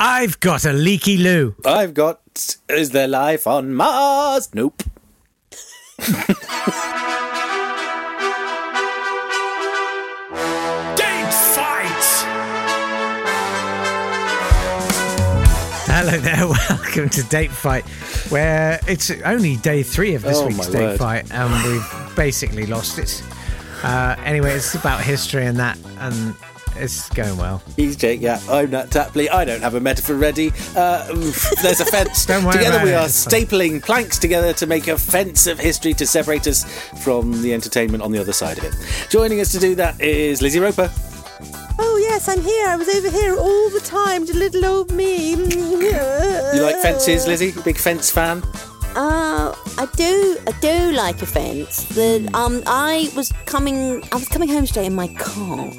I've got a leaky loo. I've got, is there life on Mars? Nope. Hello there, welcome to Date Fight, where it's only day 3 of this week's Date Fight, and we've basically lost it. Anyway, it's about history and that, and it's going well. He's Jake, yeah, I'm Nat Tapley, I don't have a metaphor ready. There's a fence. Don't worry together about we it. Are it's stapling fun. Planks together to make a fence of history to separate us from the entertainment on the other side of it. Joining us to do that is Lizzie Roper. Oh, yes, I'm here. I was over here all the time to little old me. You like fences, Lizzie? Big fence fan? I do like a fence. I was coming home today in my car,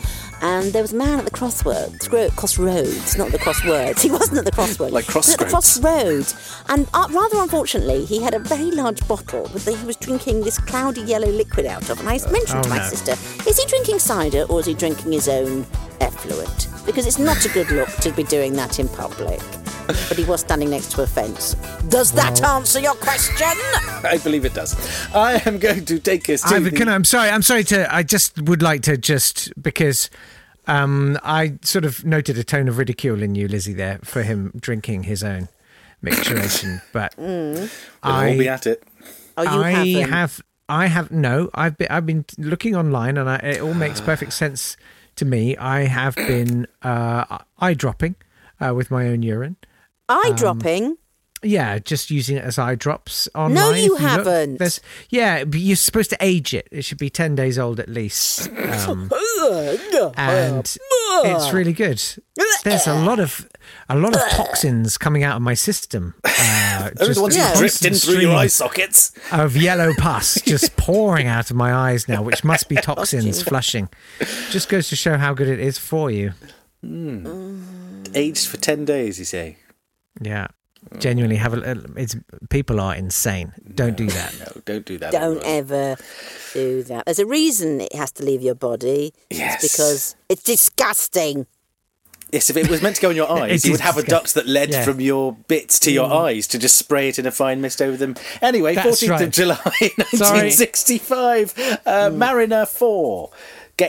and there was a man at the crossroads, not the crosswords. He wasn't at the crossroads. Like crossroads. He was at the crossroads. And rather unfortunately, he had a very large bottle that he was drinking this cloudy yellow liquid out of. And I mentioned to my sister, is he drinking cider or is he drinking his own effluent? Because it's not a good look to be doing that in public. But he was standing next to a fence. Does that answer your question? I believe it does. I am going to take us to... I sort of noted a tone of ridicule in you, Lizzie, there, for him drinking his own mixturation, but... We'll all be at it. I've been looking online, and it all makes perfect sense to me. I have been eye-dropping with my own urine. Eye dropping? Yeah, just using it as eye drops online. No, you haven't. But you're supposed to age it. It should be 10 days old at least. And it's really good. There's a lot of toxins coming out of my system. Just drifting through your eye sockets. Of yellow pus just pouring out of my eyes now, which must be toxins flushing. Just goes to show how good it is for you. Aged for 10 days, you say? Yeah. Genuinely people are insane. Don't do that. There's a reason it has to leave your body. Yes. It's because it's disgusting. Yes, if it was meant to go in your eyes, you would have a duct that led from your bits to your eyes to just spray it in a fine mist over them. Anyway, that's 14th of July, 1965, Mariner 4.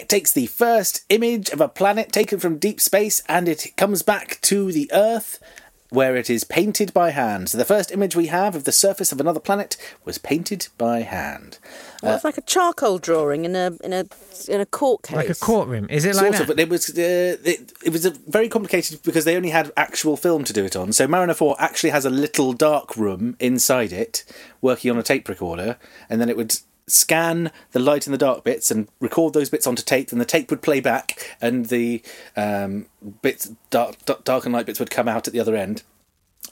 Takes the first image of a planet taken from deep space, and it comes back to the Earth, where it is painted by hand. So the first image we have of the surface of another planet was painted by hand. Well, it's like a charcoal drawing in a court case, like a courtroom. Is it like sort of? But it was very complicated because they only had actual film to do it on. So Mariner 4 actually has a little dark room inside it, working on a tape recorder, and then it would scan the light and the dark bits and record those bits onto tape, and the tape would play back, and the bits, dark and light bits, would come out at the other end.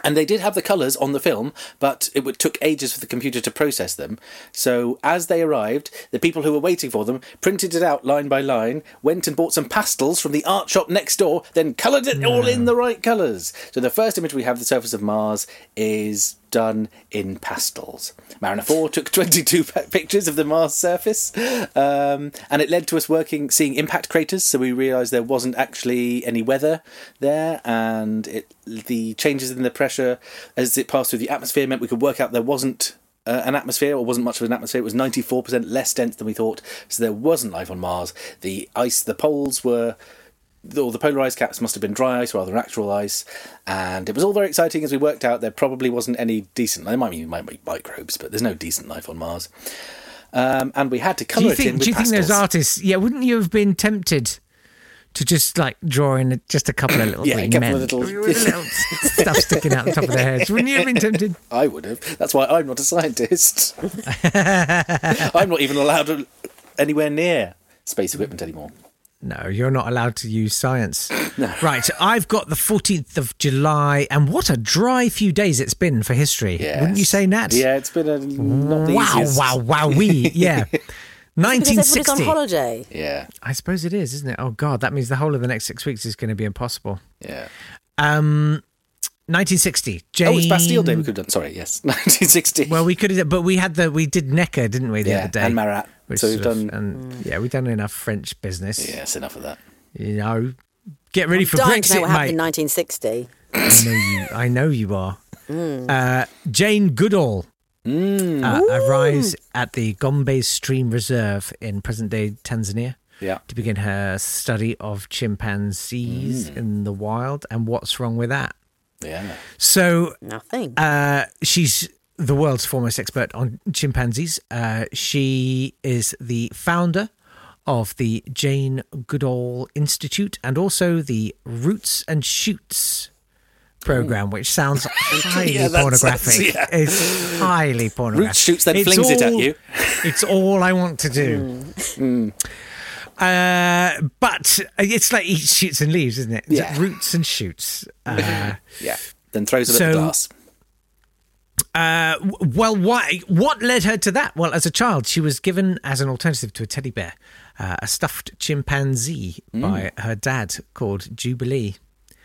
And they did have the colours on the film, but it took ages for the computer to process them. So as they arrived, the people who were waiting for them printed it out line by line, went and bought some pastels from the art shop next door, then coloured it all in the right colours. So the first image we have of the surface of Mars is done in pastels. Mariner 4 took 22 pictures of the Mars surface, and it led to us seeing impact craters, so we realised there wasn't actually any weather there, and the changes in the pressure as it passed through the atmosphere meant we could work out there wasn't an atmosphere, or wasn't much of an atmosphere. It was 94% less dense than we thought, so there wasn't life on Mars. The ice, the poles were... all the polar ice caps must have been dry ice rather than actual ice, and it was all very exciting. As we worked out, there probably wasn't any decent... there might be microbes, but there's no decent life on Mars. And we had to colour it in with pastels. Do you think those artists... wouldn't you have been tempted to just, draw in just a couple of little little stuff sticking out the top of their heads? Wouldn't you have been tempted? I would have. That's why I'm not a scientist. I'm not even allowed anywhere near space equipment anymore. No, you're not allowed to use science. No. Right, I've got the 14th of July, and what a dry few days it's been for history. Yes. Wouldn't you say, Nat? Yeah, it's been not easiest. Wow, yeah. 1960. Because everybody's on holiday. Yeah. I suppose it is, isn't it? Oh, God, that means the whole of the next 6 weeks is going to be impossible. Yeah. 1960. It's Bastille Day we could have done. Sorry, yes. 1960. Well, we could have, but we did Necker, didn't we, the other day? And Marat. So we've done enough French business. Yes, enough of that. Get ready for Brexit, mate. I'm dying to know what happened in 1960. I know you are. Jane Goodall arrives at the Gombe Stream Reserve in present-day Tanzania to begin her study of chimpanzees in the wild and what's wrong with that. Yeah. So nothing. She's the world's foremost expert on chimpanzees. She is the founder of the Jane Goodall Institute and also the Roots and Shoots program, which sounds highly pornographic. It's highly pornographic. Roots, shoots, then flings it at you. It's all I want to do. But it's like eats, shoots and leaves, isn't it? Yeah. Roots and shoots. Then throws it at the glass. Well, why? What led her to that? Well, as a child, she was given as an alternative to a teddy bear, a stuffed chimpanzee by her dad called Jubilee.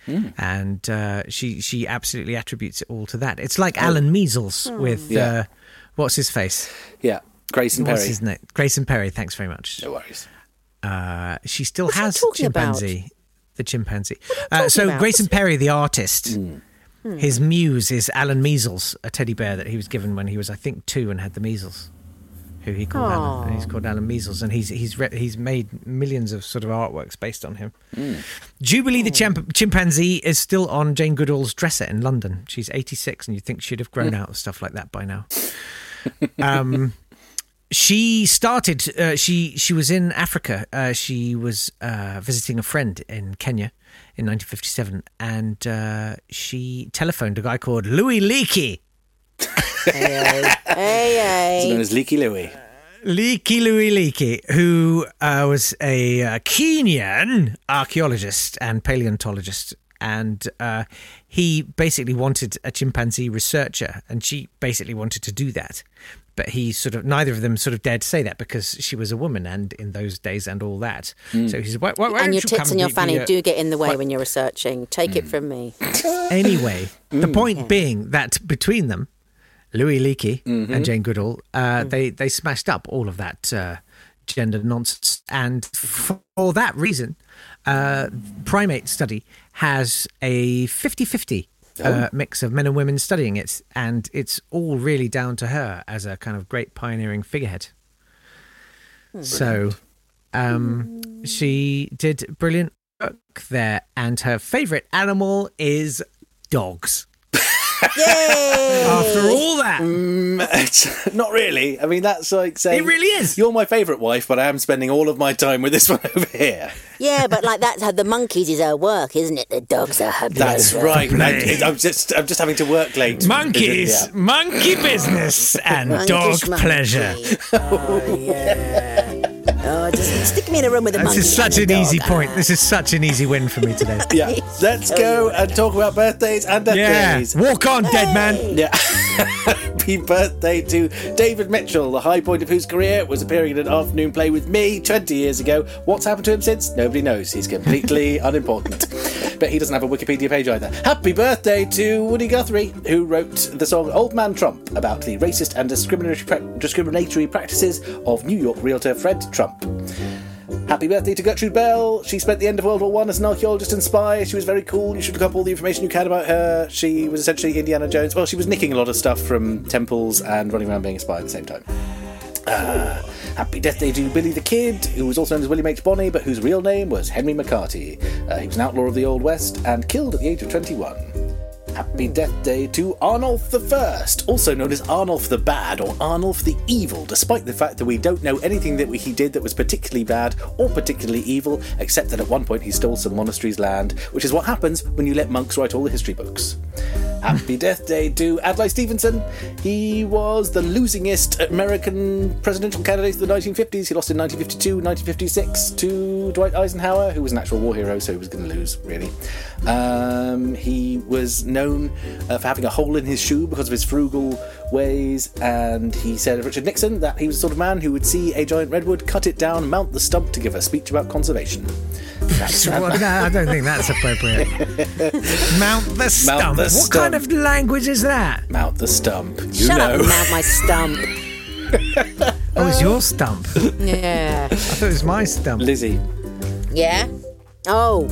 And she absolutely attributes it all to that. It's like Alan Measles with, what's his face? Yeah, Grayson Perry. What's his name? Grayson Perry, thanks very much. No worries. She still has chimpanzee. About? The chimpanzee. So Grayson Perry, the artist, his muse is Alan Measles, a teddy bear that he was given when he was, I think, 2 and had the measles. Who he called Alan, and he's called Alan Measles, and he's made millions of sort of artworks based on him. Jubilee the chimpanzee is still on Jane Goodall's dresser in London. She's 86, and you'd think she'd have grown out of stuff like that by now. She started. She was in Africa. She was visiting a friend in Kenya in 1957, and she telephoned a guy called Louis Leakey. It's known as Leaky Louie. Leaky, who was a Kenyan archaeologist and paleontologist. And he basically wanted a chimpanzee researcher, and she basically wanted to do that. But neither of them sort of dared to say that because she was a woman and in those days and all that. So he said, why and your tits and your fanny do get in the way when you're researching. Take it from me. Anyway, the point being that between them, Louis Leakey and Jane Goodall, they smashed up all of that gender nonsense. And for that reason, primate study has a 50-50 mix of men and women studying it, and it's all really down to her as a kind of great pioneering figurehead. So she did brilliant work there, and her favourite animal is dogs. Yay! After all that, not really. I mean, that's like saying it really is. You're my favourite wife, but I am spending all of my time with this one over here. Yeah, but like that's how the monkeys is her work, isn't it? The dogs are her. That's right. I'm just having to work late. Monkeys, monkey business, and monkish dog pleasure. Oh, yeah. Oh, just stick me in a room with a monkey. This is such an easy point. This is such an easy win for me today. Yeah. Let's go and talk about birthdays and death days. Walk on, dead man. Yeah. Happy birthday to David Mitchell, the high point of whose career was appearing in an afternoon play with me 20 years ago. What's happened to him since? Nobody knows. He's completely unimportant. But he doesn't have a Wikipedia page either. Happy birthday to Woody Guthrie, who wrote the song Old Man Trump about the racist and discriminatory practices of New York realtor Fred Trump. Happy birthday to Gertrude Bell. She spent the end of World War I as an archaeologist and spy. She was very cool. You should look up all the information you can about her. She was essentially Indiana Jones. Well, she was nicking a lot of stuff from temples and running around being a spy at the same time. Happy death day to Billy the Kid, who was also known as William H. Bonney, but whose real name was Henry McCarty. He was an outlaw of the Old West and killed at the age of 21. Happy death day to Arnulf the First, also known as Arnulf the Bad or Arnulf the Evil, despite the fact that we don't know anything that he did that was particularly bad or particularly evil, except that at one point he stole some monastery's land, which is what happens when you let monks write all the history books. Happy death day to Adlai Stevenson. He was the losingest American presidential candidate of the 1950s. He lost in 1952, 1956 to Dwight Eisenhower, who was an actual war hero, so he was going to lose, really. He was known for having a hole in his shoe because of his frugal ways, and he said of Richard Nixon that he was the sort of man who would see a giant redwood, cut it down, mount the stump to give a speech about conservation. I don't think that's appropriate. Mount the stump. Mount the stump. What kind of language is that? Mount the stump. You Shut know. Up, mount my stump. Oh, it's your stump. Yeah. I thought it was my stump. Lizzie. Yeah. Oh.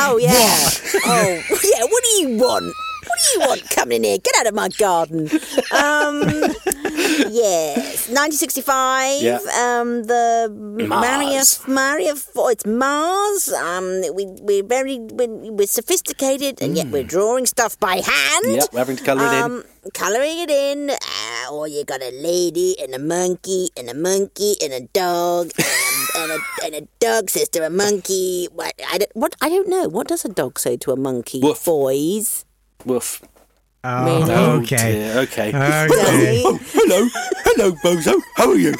Oh, yeah. What? Oh, yeah, what do you want? What do you want coming in here? Get out of my garden. Yes, 1965. Yeah. The Mariner 4. It's Mars. We're sophisticated, and yet we're drawing stuff by hand. Yep, we're having to colour it in. Colouring it in. Or you got a lady and a monkey and a monkey and a dog and a dog says to a monkey. I don't know. What does a dog say to a monkey? Woof. Boys. Woof. Oh, really? Okay. Oh okay. Okay. Oh, hello, Bozo. How are you?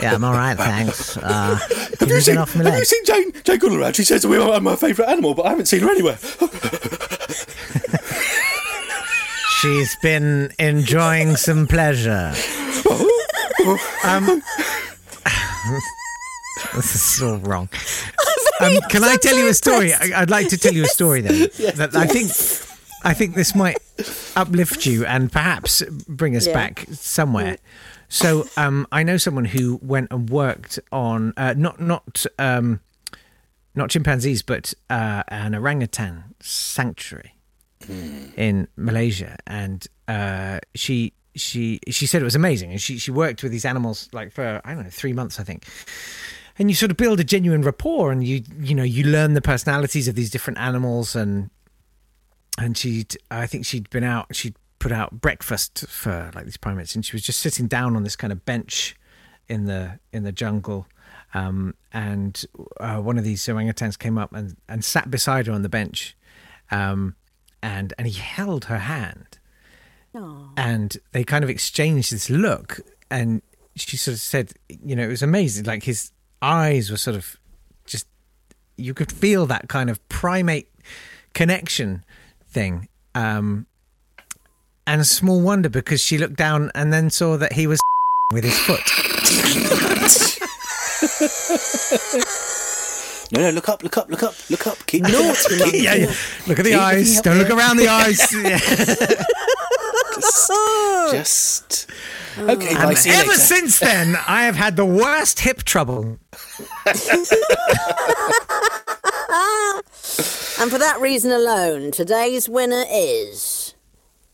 Yeah, I'm all right, thanks. Have you seen Jane Goodall Institute? She says I'm my favourite animal, but I haven't seen her anywhere. She's been enjoying some pleasure. This is so wrong. Can I tell you a story? I'd like to tell you a story, though. Yes. I think this might uplift you and perhaps bring us back somewhere. So I know someone who went and worked on not chimpanzees, but an orangutan sanctuary in Malaysia, and she said it was amazing, and she worked with these animals like for 3 months, I think. And you sort of build a genuine rapport, and you learn the personalities of these different animals, and she'd put out breakfast for like these primates, and she was just sitting down on this kind of bench in the jungle, and one of these orangutans came up and sat beside her on the bench, and he held her hand. Aww. And they kind of exchanged this look, and she sort of said, it was amazing, like his eyes were sort of just, you could feel that kind of primate connection thing, and small wonder, because she looked down and then saw that he was with his foot. No, look up. Keep looking. Yeah. Look at the eyes. Don't look around the eyes. Yeah. Just okay. And ever since then, I have had the worst hip trouble. And for that reason alone, today's winner is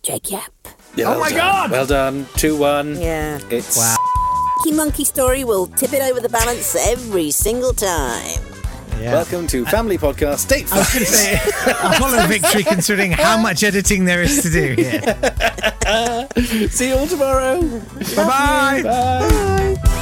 Jake Yap. Yeah, oh my God! Well done. 2-1. Yeah. It's wow. Monkey story will tip it over the balance every single time. Yeah. Welcome to Family Podcast Date Fight. I was going to say, a hollow victory considering how much editing there is to do here. See you all tomorrow. Bye-bye. Bye.